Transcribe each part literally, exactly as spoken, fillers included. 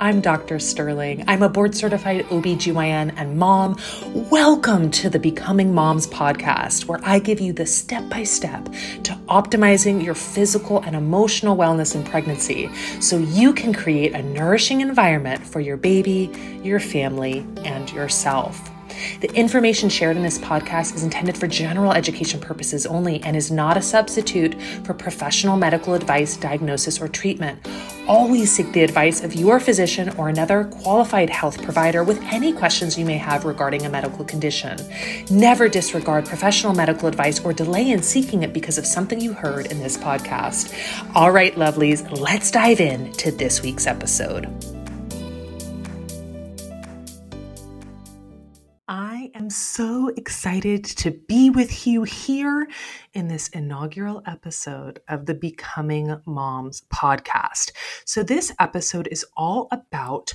I'm Doctor Sterling. I'm a board-certified O B G Y N and mom. Welcome to the Becoming Moms podcast, where I give you the step-by-step to optimizing your physical and emotional wellness in pregnancy so you can create a nourishing environment for your baby, your family, and yourself. The information shared in this podcast is intended for general education purposes only and is not a substitute for professional medical advice, diagnosis, or treatment. Always seek the advice of your physician or another qualified health provider with any questions you may have regarding a medical condition. Never disregard professional medical advice or delay in seeking it because of something you heard in this podcast. All right, lovelies, let's dive in to this week's episode. I am so excited to be with you here in this inaugural episode of the Becoming Moms podcast. So this episode is all about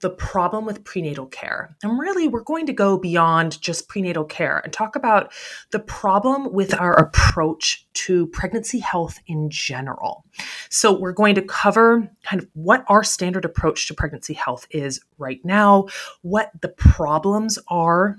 the problem with prenatal care. And really, we're going to go beyond just prenatal care and talk about the problem with our approach to pregnancy health in general. So we're going to cover kind of what our standard approach to pregnancy health is right now, what the problems are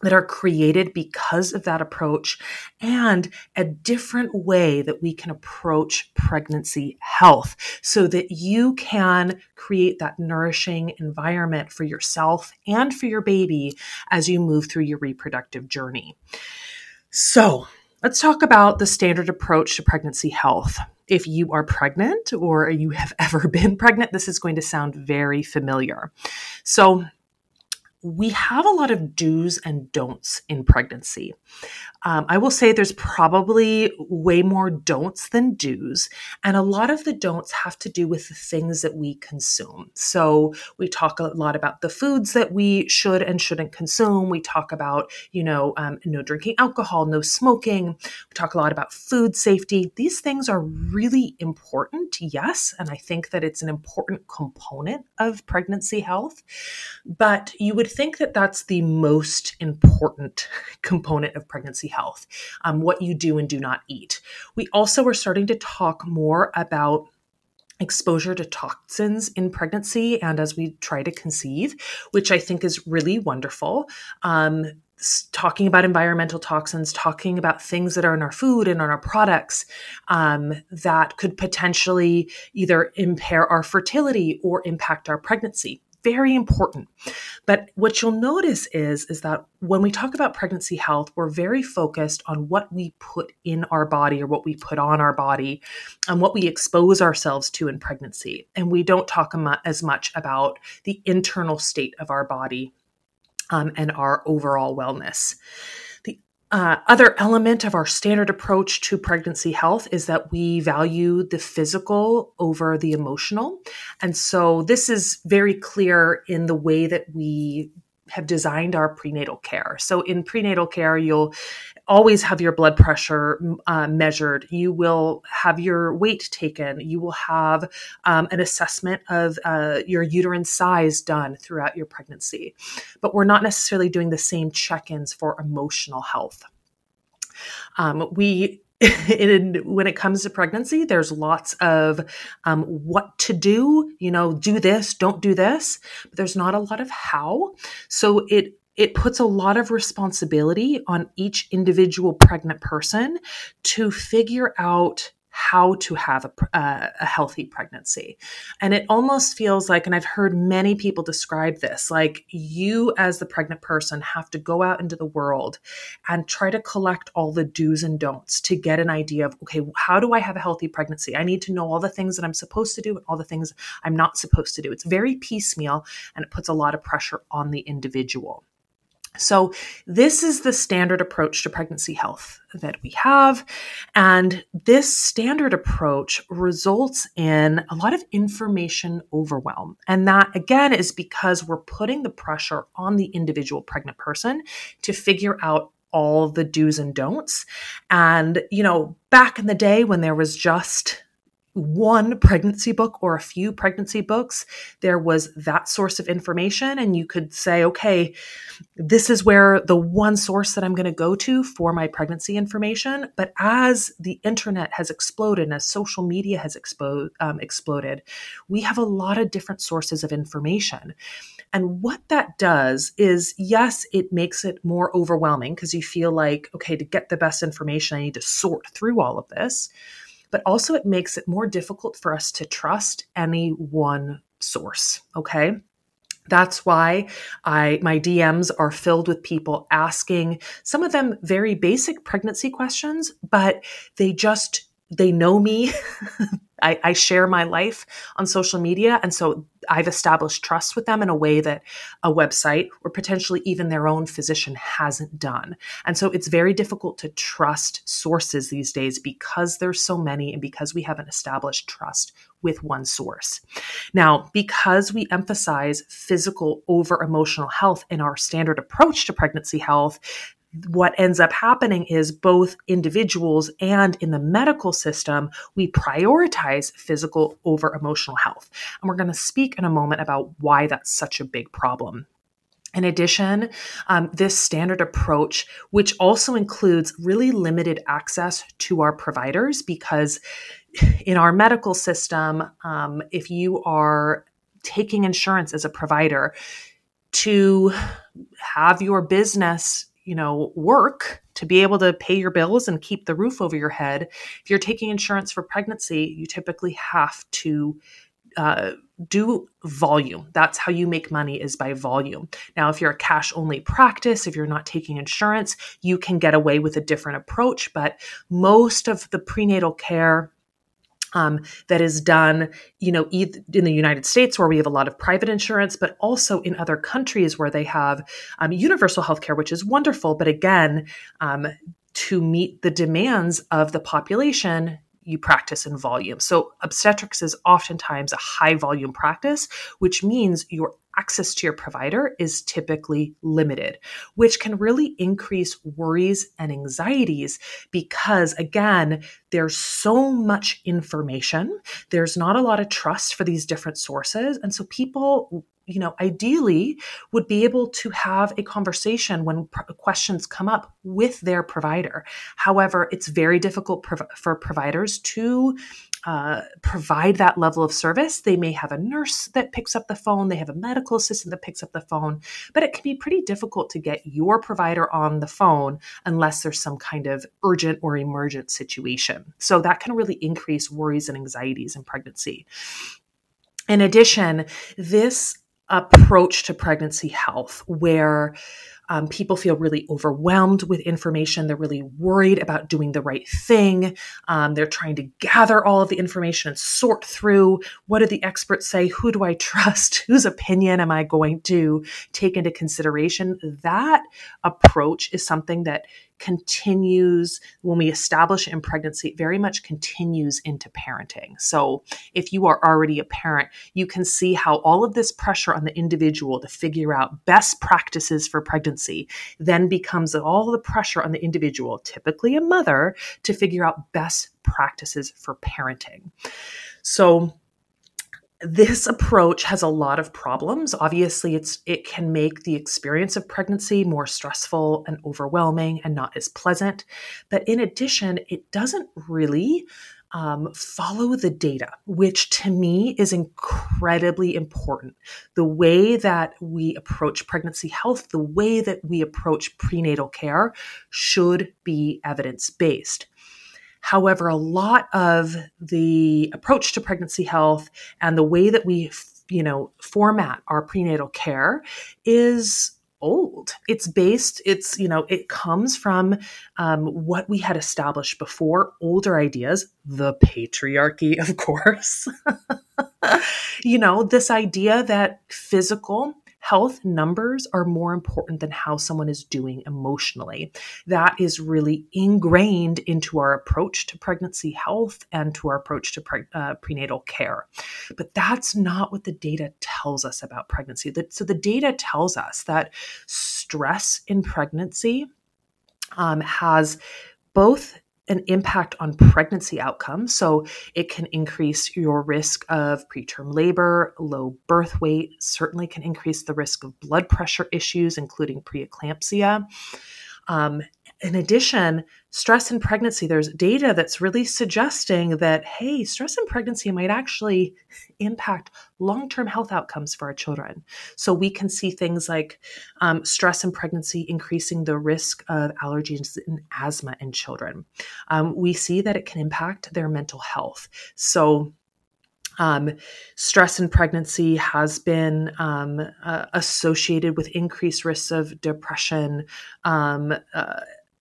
that are created because of that approach, and a different way that we can approach pregnancy health so that you can create that nourishing environment for yourself and for your baby as you move through your reproductive journey. So let's talk about the standard approach to pregnancy health. If you are pregnant or you have ever been pregnant, this is going to sound very familiar. So we have a lot of do's and don'ts in pregnancy. Um, I will say there's probably way more don'ts than do's, and a lot of the don'ts have to do with the things that we consume. So we talk a lot about the foods that we should and shouldn't consume. We talk about, you know, um, no drinking alcohol, no smoking. We talk a lot about food safety. These things are really important, yes, and I think that it's an important component of pregnancy health, but you would think that that's the most important component of pregnancy health, um, what you do and do not eat. We also are starting to talk more about exposure to toxins in pregnancy and as we try to conceive, which I think is really wonderful. Um, talking about environmental toxins, talking about things that are in our food and on our products um, that could potentially either impair our fertility or impact our pregnancy. Very important. But what you'll notice is, is that when we talk about pregnancy health, we're very focused on what we put in our body or what we put on our body and what we expose ourselves to in pregnancy. And we don't talk as much about the internal state of our body um, and our overall wellness. The Uh, other element of our standard approach to pregnancy health is that we value the physical over the emotional. And so this is very clear in the way that we have designed our prenatal care. So in prenatal care, you'll always have your blood pressure uh, measured. You will have your weight taken. You will have um, an assessment of uh, your uterine size done throughout your pregnancy. But we're not necessarily doing the same check-ins for emotional health. Um, we It, when it comes to pregnancy, there's lots of um, what to do, you know, do this, don't do this, but there's not a lot of how. So it it puts a lot of responsibility on each individual pregnant person to figure out how to have a, uh, a healthy pregnancy. And it almost feels like, and I've heard many people describe this, like you as the pregnant person have to go out into the world and try to collect all the do's and don'ts to get an idea of, okay, how do I have a healthy pregnancy? I need to know all the things that I'm supposed to do and all the things I'm not supposed to do. It's very piecemeal and it puts a lot of pressure on the individual. So this is the standard approach to pregnancy health that we have. And this standard approach results in a lot of information overwhelm. And that, again, is because we're putting the pressure on the individual pregnant person to figure out all the do's and don'ts. And, you know, back in the day when there was just one pregnancy book or a few pregnancy books, there was that source of information. And you could say, okay, this is where the one source that I'm going to go to for my pregnancy information. But as the internet has exploded and as social media has expo- um, exploded, we have a lot of different sources of information. And what that does is, yes, it makes it more overwhelming because you feel like, okay, to get the best information, I need to sort through all of this. But also it makes it more difficult for us to trust any one source, okay? That's why I my D Ms are filled with people asking, some of them very basic pregnancy questions, but they just, they know me. I, I share my life on social media. And so I've established trust with them in a way that a website or potentially even their own physician hasn't done. And so it's very difficult to trust sources these days because there's so many and because we haven't established trust with one source. Now, because we emphasize physical over emotional health in our standard approach to pregnancy health, what ends up happening is both individuals and in the medical system, we prioritize physical over emotional health. And we're going to speak in a moment about why that's such a big problem. In addition, um, this standard approach, which also includes really limited access to our providers, because in our medical system, um, if you are taking insurance as a provider to have your business you know, work, to be able to pay your bills and keep the roof over your head. If you're taking insurance for pregnancy, you typically have to uh, do volume. That's how you make money, is by volume. Now, if you're a cash only practice, if you're not taking insurance, you can get away with a different approach. But most of the prenatal care Um, that is done, you know, either in the United States where we have a lot of private insurance, but also in other countries where they have um, universal healthcare, which is wonderful. But again, um, to meet the demands of the population, you practice in volume. So obstetrics is oftentimes a high volume practice, which means your access to your provider is typically limited, which can really increase worries and anxieties because, again, there's so much information. There's not a lot of trust for these different sources. And so people, you know, ideally would be able to have a conversation when pr- questions come up with their provider. However, it's very difficult prov- for providers to uh, provide that level of service. They may have a nurse that picks up the phone. They have a medical assistant that picks up the phone, but it can be pretty difficult to get your provider on the phone unless there's some kind of urgent or emergent situation. So that can really increase worries and anxieties in pregnancy. In addition, this approach to pregnancy health where um, people feel really overwhelmed with information. They're really worried about doing the right thing. Um, they're trying to gather all of the information and sort through what do the experts say? Who do I trust? Whose opinion am I going to take into consideration? That approach is something that continues when we establish in pregnancy, it very much continues into parenting. So if you are already a parent, you can see how all of this pressure on the individual to figure out best practices for pregnancy then becomes all the pressure on the individual, typically a mother, to figure out best practices for parenting. So this approach has a lot of problems. Obviously, it's it can make the experience of pregnancy more stressful and overwhelming and not as pleasant. But in addition, it doesn't really um, follow the data, which to me is incredibly important. The way that we approach pregnancy health, the way that we approach prenatal care should be evidence-based. However, a lot of the approach to pregnancy health and the way that we, you know, format our prenatal care is old. It's based, it's, you know, it comes from um, what we had established before, older ideas, the patriarchy, of course, you know, this idea that physical health numbers are more important than how someone is doing emotionally. That is really ingrained into our approach to pregnancy health and to our approach to pre- uh, prenatal care. But that's not what the data tells us about pregnancy. That, so the data tells us that stress in pregnancy um, has both an impact on pregnancy outcomes. So it can increase your risk of preterm labor, low birth weight, certainly can increase the risk of blood pressure issues, including preeclampsia. Um, in addition, stress in pregnancy, there's data that's really suggesting that, hey, stress in pregnancy might actually impact long-term health outcomes for our children. So we can see things like um, stress in pregnancy increasing the risk of allergies and asthma in children. Um, we see that it can impact their mental health. So Um, stress in pregnancy has been um, uh, associated with increased risks of depression, um, uh,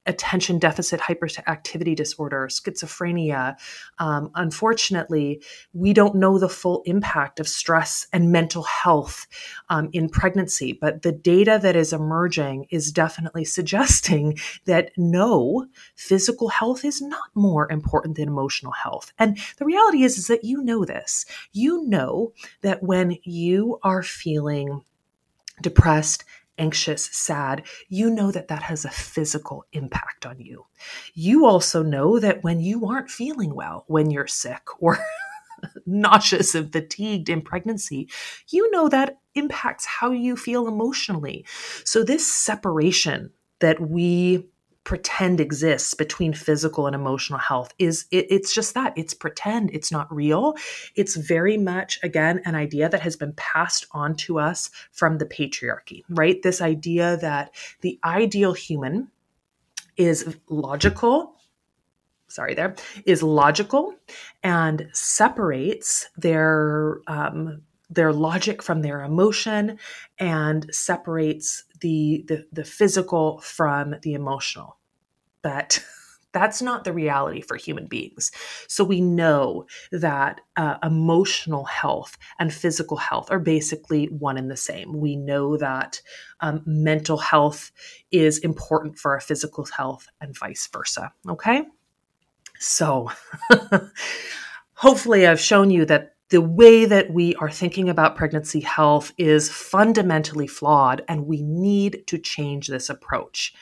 attention deficit hyperactivity disorder, schizophrenia. Um, unfortunately, we don't know the full impact of stress and mental health um, in pregnancy, but the data that is emerging is definitely suggesting that no, physical health is not more important than emotional health. And the reality is, is that you know this. You know that when you are feeling depressed, anxious, sad, you know that that has a physical impact on you. You also know that when you aren't feeling well, when you're sick or nauseous and fatigued in pregnancy, you know that impacts how you feel emotionally. So this separation that we pretend exists between physical and emotional health is it, it's just that it's pretend, it's not real. It's very much, again, an idea that has been passed on to us from the patriarchy, right? This idea that the ideal human is logical, sorry there, is logical and separates their, um, their logic from their emotion and separates the, the, the physical from the emotional. But that's not the reality for human beings. So we know that uh, emotional health and physical health are basically one and the same. We know that um, mental health is important for our physical health and vice versa. Okay. So hopefully I've shown you that the way that we are thinking about pregnancy health is fundamentally flawed, and we need to change this approach.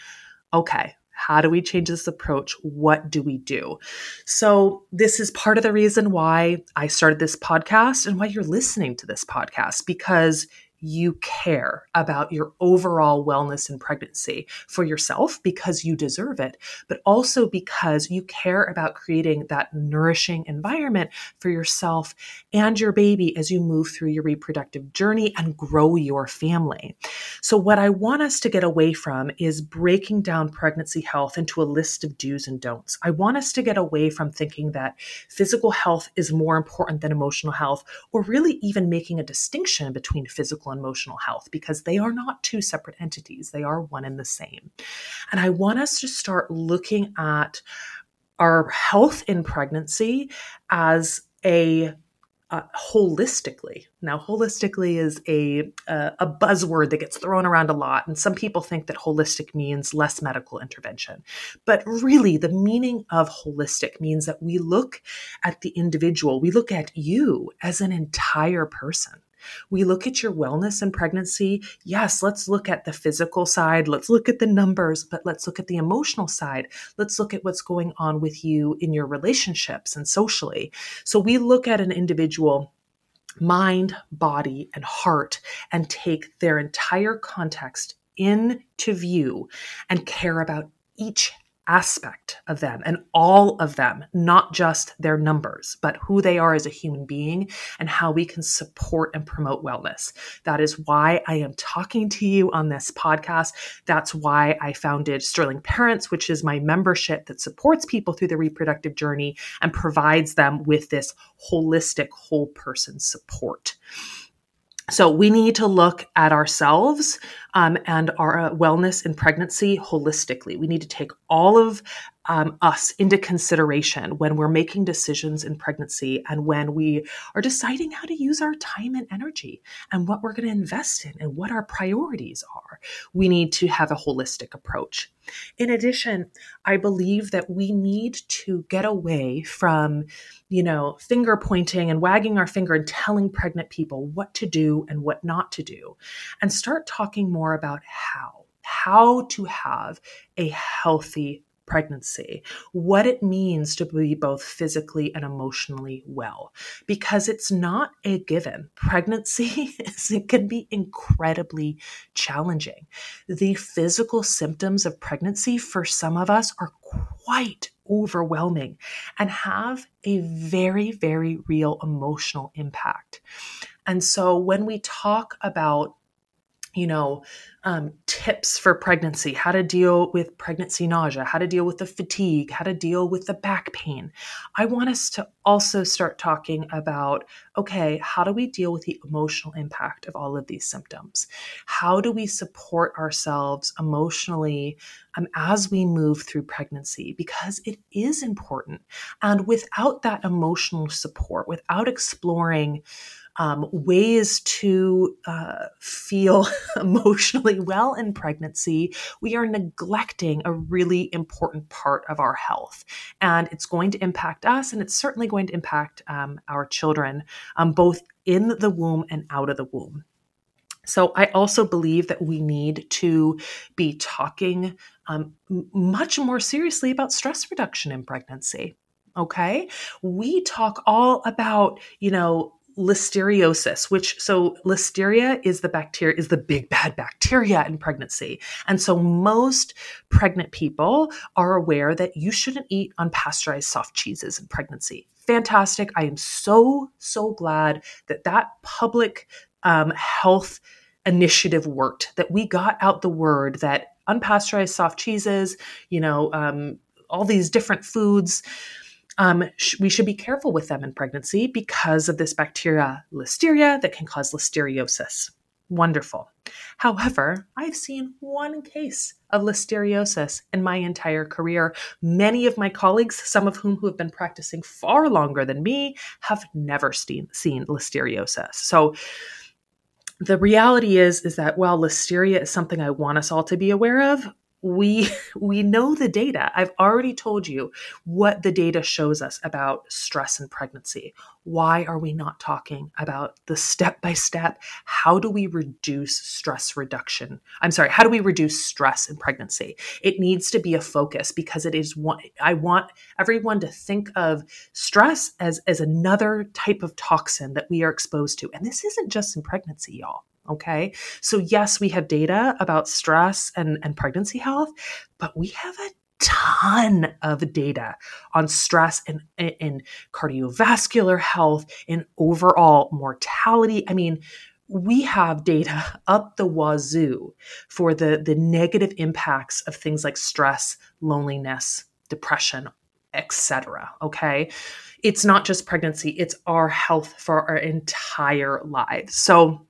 Okay, how do we change this approach? What do we do? So this is part of the reason why I started this podcast and why you're listening to this podcast, because you care about your overall wellness in pregnancy for yourself because you deserve it, but also because you care about creating that nourishing environment for yourself and your baby as you move through your reproductive journey and grow your family. So what I want us to get away from is breaking down pregnancy health into a list of do's and don'ts. I want us to get away from thinking that physical health is more important than emotional health, or really even making a distinction between physical and emotional health, because they are not two separate entities. They are one and the same. And I want us to start looking at our health in pregnancy as a uh, holistically. Now, holistically is a, uh, a buzzword that gets thrown around a lot. And some people think that holistic means less medical intervention. But really, the meaning of holistic means that we look at the individual. We look at you as an entire person. We look at your wellness and pregnancy. Yes, let's look at the physical side. Let's look at the numbers, but let's look at the emotional side. Let's look at what's going on with you in your relationships and socially. So we look at an individual mind, body, and heart and take their entire context into view and care about each aspect of them and all of them, not just their numbers, but who they are as a human being and how we can support and promote wellness. That is why I am talking to you on this podcast. That's why I founded Sterling Parents, which is my membership that supports people through their reproductive journey and provides them with this holistic, whole person support. So we need to look at ourselves um, and our uh, wellness in pregnancy holistically. We need to take all of um, us into consideration when we're making decisions in pregnancy and when we are deciding how to use our time and energy and what we're going to invest in and what our priorities are. We need to have a holistic approach. In addition, I believe that we need to get away from, you know, finger pointing and wagging our finger and telling pregnant people what to do and what not to do, and start talking more about how, how to have a healthy pregnancy, what it means to be both physically and emotionally well, because it's not a given. Pregnancy is, it can be incredibly challenging. The physical symptoms of pregnancy for some of us are quite overwhelming and have a very, very real emotional impact. And so when we talk about, you know, um, tips for pregnancy, how to deal with pregnancy nausea, how to deal with the fatigue, how to deal with the back pain, I want us to also start talking about, okay, how do we deal with the emotional impact of all of these symptoms? How do we support ourselves emotionally um, as we move through pregnancy? Because it is important. And without that emotional support, without exploring Um, ways to uh, feel emotionally well in pregnancy, we are neglecting a really important part of our health. And it's going to impact us, and it's certainly going to impact um, our children, um, both in the womb and out of the womb. So I also believe that we need to be talking um, much more seriously about stress reduction in pregnancy, okay? We talk all about, you know, listeriosis, which, so listeria is the bacteria, is the big bad bacteria in pregnancy. And so most pregnant people are aware that you shouldn't eat unpasteurized soft cheeses in pregnancy. Fantastic. I am so, so glad that that public um, health initiative worked, that we got out the word that unpasteurized soft cheeses, you know, um, all these different foods, Um, sh- we should be careful with them in pregnancy because of this bacteria, listeria, that can cause listeriosis. Wonderful. However, I've seen one case of listeriosis in my entire career. Many of my colleagues, some of whom who have been practicing far longer than me, have never seen, seen listeriosis. So the reality is, is that while listeria is something I want us all to be aware of, We we know the data. I've already told you what the data shows us about stress and pregnancy. Why are we not talking about the step-by-step? How do we reduce stress reduction? I'm sorry, how do we reduce stress in pregnancy? It needs to be a focus because it is one, I want everyone to think of stress as, as another type of toxin that we are exposed to. And this isn't just in pregnancy, y'all. Okay. So yes, we have data about stress and, and pregnancy health, but we have a ton of data on stress and in cardiovascular health and overall mortality. I mean, we have data up the wazoo for the, the negative impacts of things like stress, loneliness, depression, et cetera. Okay. It's not just pregnancy. It's our health for our entire lives. So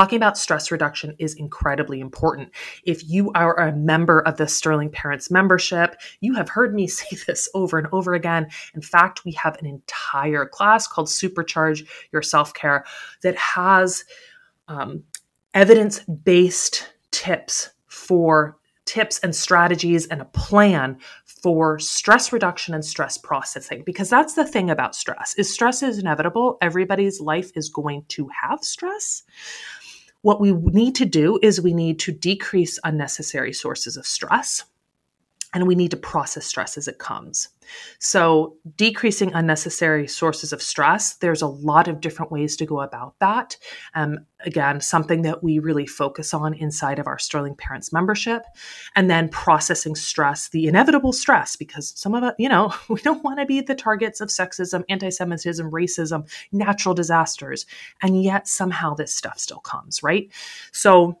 talking about stress reduction is incredibly important. If you are a member of the Sterling Parents membership, you have heard me say this over and over again. In fact, we have an entire class called Supercharge Your Self-Care that has um, evidence-based tips for tips and strategies and a plan for stress reduction and stress processing, because that's the thing about stress is stress is inevitable. Everybody's life is going to have stress. What we need to do is we need to decrease unnecessary sources of stress, and we need to process stress as it comes. So decreasing unnecessary sources of stress, there's a lot of different ways to go about that. Um, again, something that we really focus on inside of our Sterling Parents membership, and then processing stress, the inevitable stress, because some of us, you know, we don't want to be the targets of sexism, anti-Semitism, racism, natural disasters. And yet somehow this stuff still comes, right? So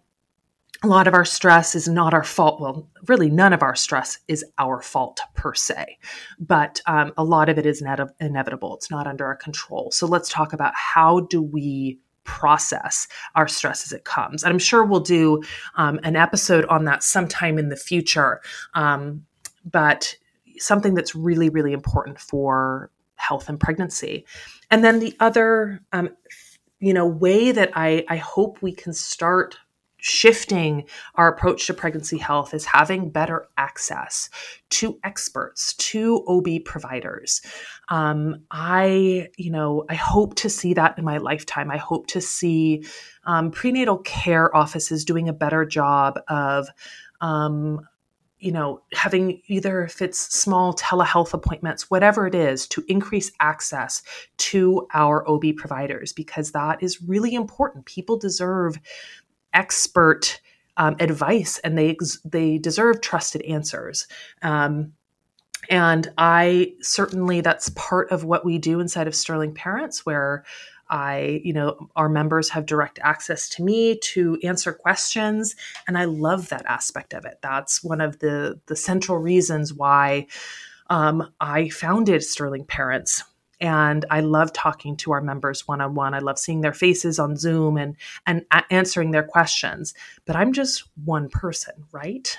a lot of our stress is not our fault. Well, really none of our stress is our fault per se, but um, a lot of it is net- inevitable. It's not under our control. So let's talk about how do we process our stress as it comes. And I'm sure we'll do um, an episode on that sometime in the future, um, but something that's really, really important for health and pregnancy. And then the other um, you know, way that I, I hope we can start shifting our approach to pregnancy health is having better access to experts, to O B providers. Um, I, you know, I hope to see that in my lifetime. I hope to see um, prenatal care offices doing a better job of, um, you know, having either if it's small telehealth appointments, whatever it is, to increase access to our O B providers, because that is really important. People deserve expert um, advice, and they they deserve trusted answers. Um, and I certainly, that's part of what we do inside of Sterling Parents, where I, you know, our members have direct access to me to answer questions. And I love that aspect of it. That's one of the, the central reasons why um, I founded Sterling Parents. And I love talking to our members one-on-one. I love seeing their faces on Zoom and, and answering their questions. But I'm just one person, right?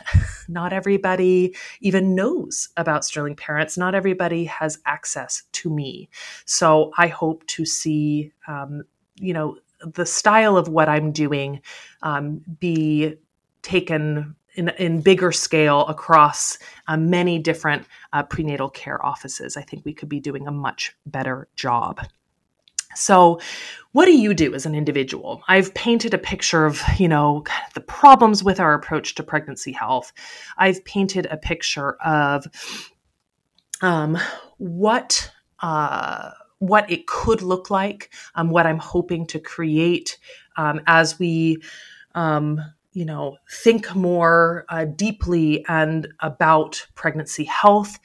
Not everybody even knows about Sterling Parents. Not everybody has access to me. So I hope to see, um, you know, the style of what I'm doing um, be taken in, in bigger scale across uh, many different uh, prenatal care offices. I think we could be doing a much better job. So what do you do as an individual? I've painted a picture of, you know, the problems with our approach to pregnancy health. I've painted a picture of um, what uh, what it could look like, um, what I'm hoping to create um, as we um you know, think more uh, deeply and about pregnancy health,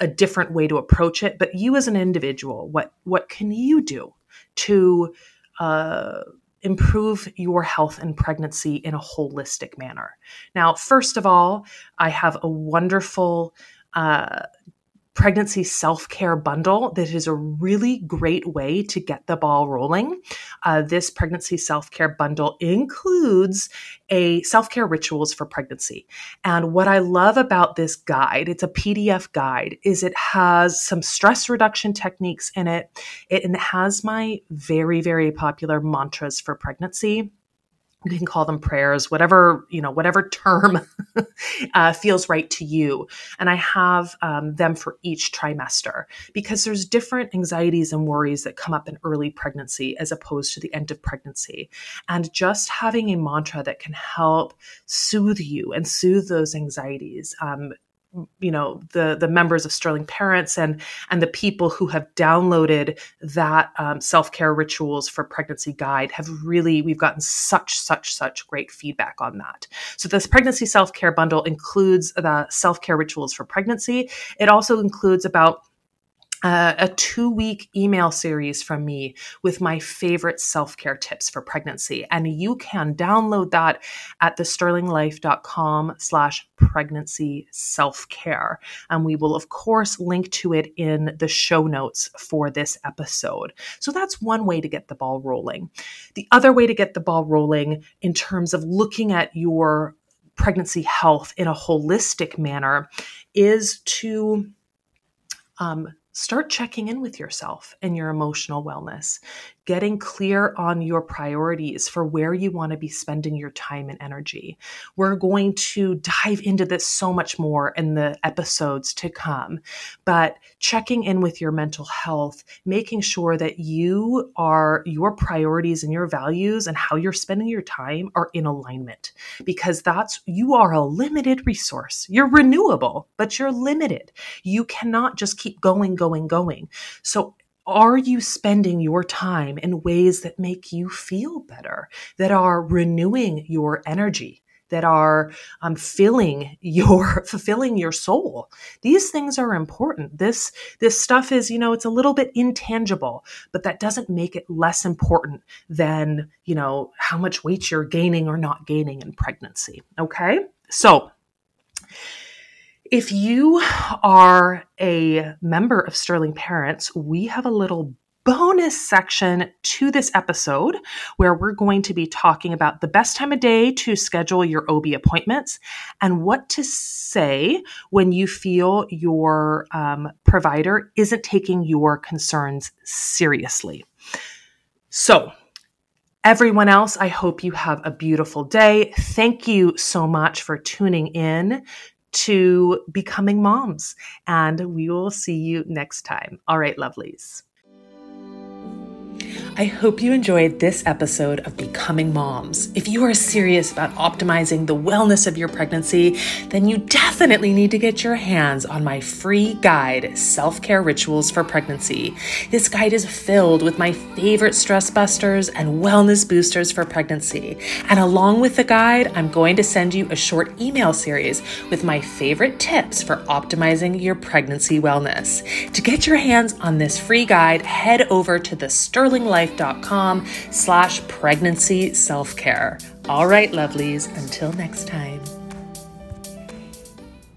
a different way to approach it. But you as an individual, what what can you do to uh, improve your health and pregnancy in a holistic manner? Now, first of all, I have a wonderful uh, pregnancy self-care bundle that is a really great way to get the ball rolling. Uh, this pregnancy self-care bundle includes a self-care rituals for pregnancy. And what I love about this guide, it's a P D F guide, is it has some stress reduction techniques in it. It, and it has my very, very popular mantras for pregnancy. You can call them prayers, whatever, you know, whatever term uh, feels right to you. And I have um, them for each trimester, because there's different anxieties and worries that come up in early pregnancy as opposed to the end of pregnancy. And just having a mantra that can help soothe you and soothe those anxieties. Um, you know, the, the members of Sterling Parents and, and the people who have downloaded that um, self-care rituals for pregnancy guide have really, we've gotten such, such, such great feedback on that. So this pregnancy self-care bundle includes the self-care rituals for pregnancy. It also includes about Uh, a two-week email series from me with my favorite self-care tips for pregnancy. And you can download that at thesterlinglife.com slash pregnancy self-care. And we will, of course, link to it in the show notes for this episode. So that's one way to get the ball rolling. The other way to get the ball rolling in terms of looking at your pregnancy health in a holistic manner is to um, start checking in with yourself and your emotional wellness, getting clear on your priorities for where you want to be spending your time and energy. We're going to dive into this so much more in the episodes to come, but checking in with your mental health, making sure that you are, your priorities and your values and how you're spending your time are in alignment, because that's, you are a limited resource. You're renewable, but you're limited. You cannot just keep going, going, going, going. So are you spending your time in ways that make you feel better, that are renewing your energy, that are um, filling your, fulfilling your soul? These things are important. This, this stuff is, you know, it's a little bit intangible, but that doesn't make it less important than, you know, how much weight you're gaining or not gaining in pregnancy. Okay. So if you are a member of Sterling Parents, we have a little bonus section to this episode where we're going to be talking about the best time of day to schedule your O B appointments and what to say when you feel your um, provider isn't taking your concerns seriously. So, everyone else, I hope you have a beautiful day. Thank you so much for tuning in to Becoming Moms, and we will see you next time. All right, lovelies. I hope you enjoyed this episode of Becoming Moms. If you are serious about optimizing the wellness of your pregnancy, then you definitely need to get your hands on my free guide, Self-Care Rituals for Pregnancy. This guide is filled with my favorite stress busters and wellness boosters for pregnancy. And along with the guide, I'm going to send you a short email series with my favorite tips for optimizing your pregnancy wellness. To get your hands on this free guide, head over to the sterling life dot com slash pregnancy self-care. All right, lovelies, until next time.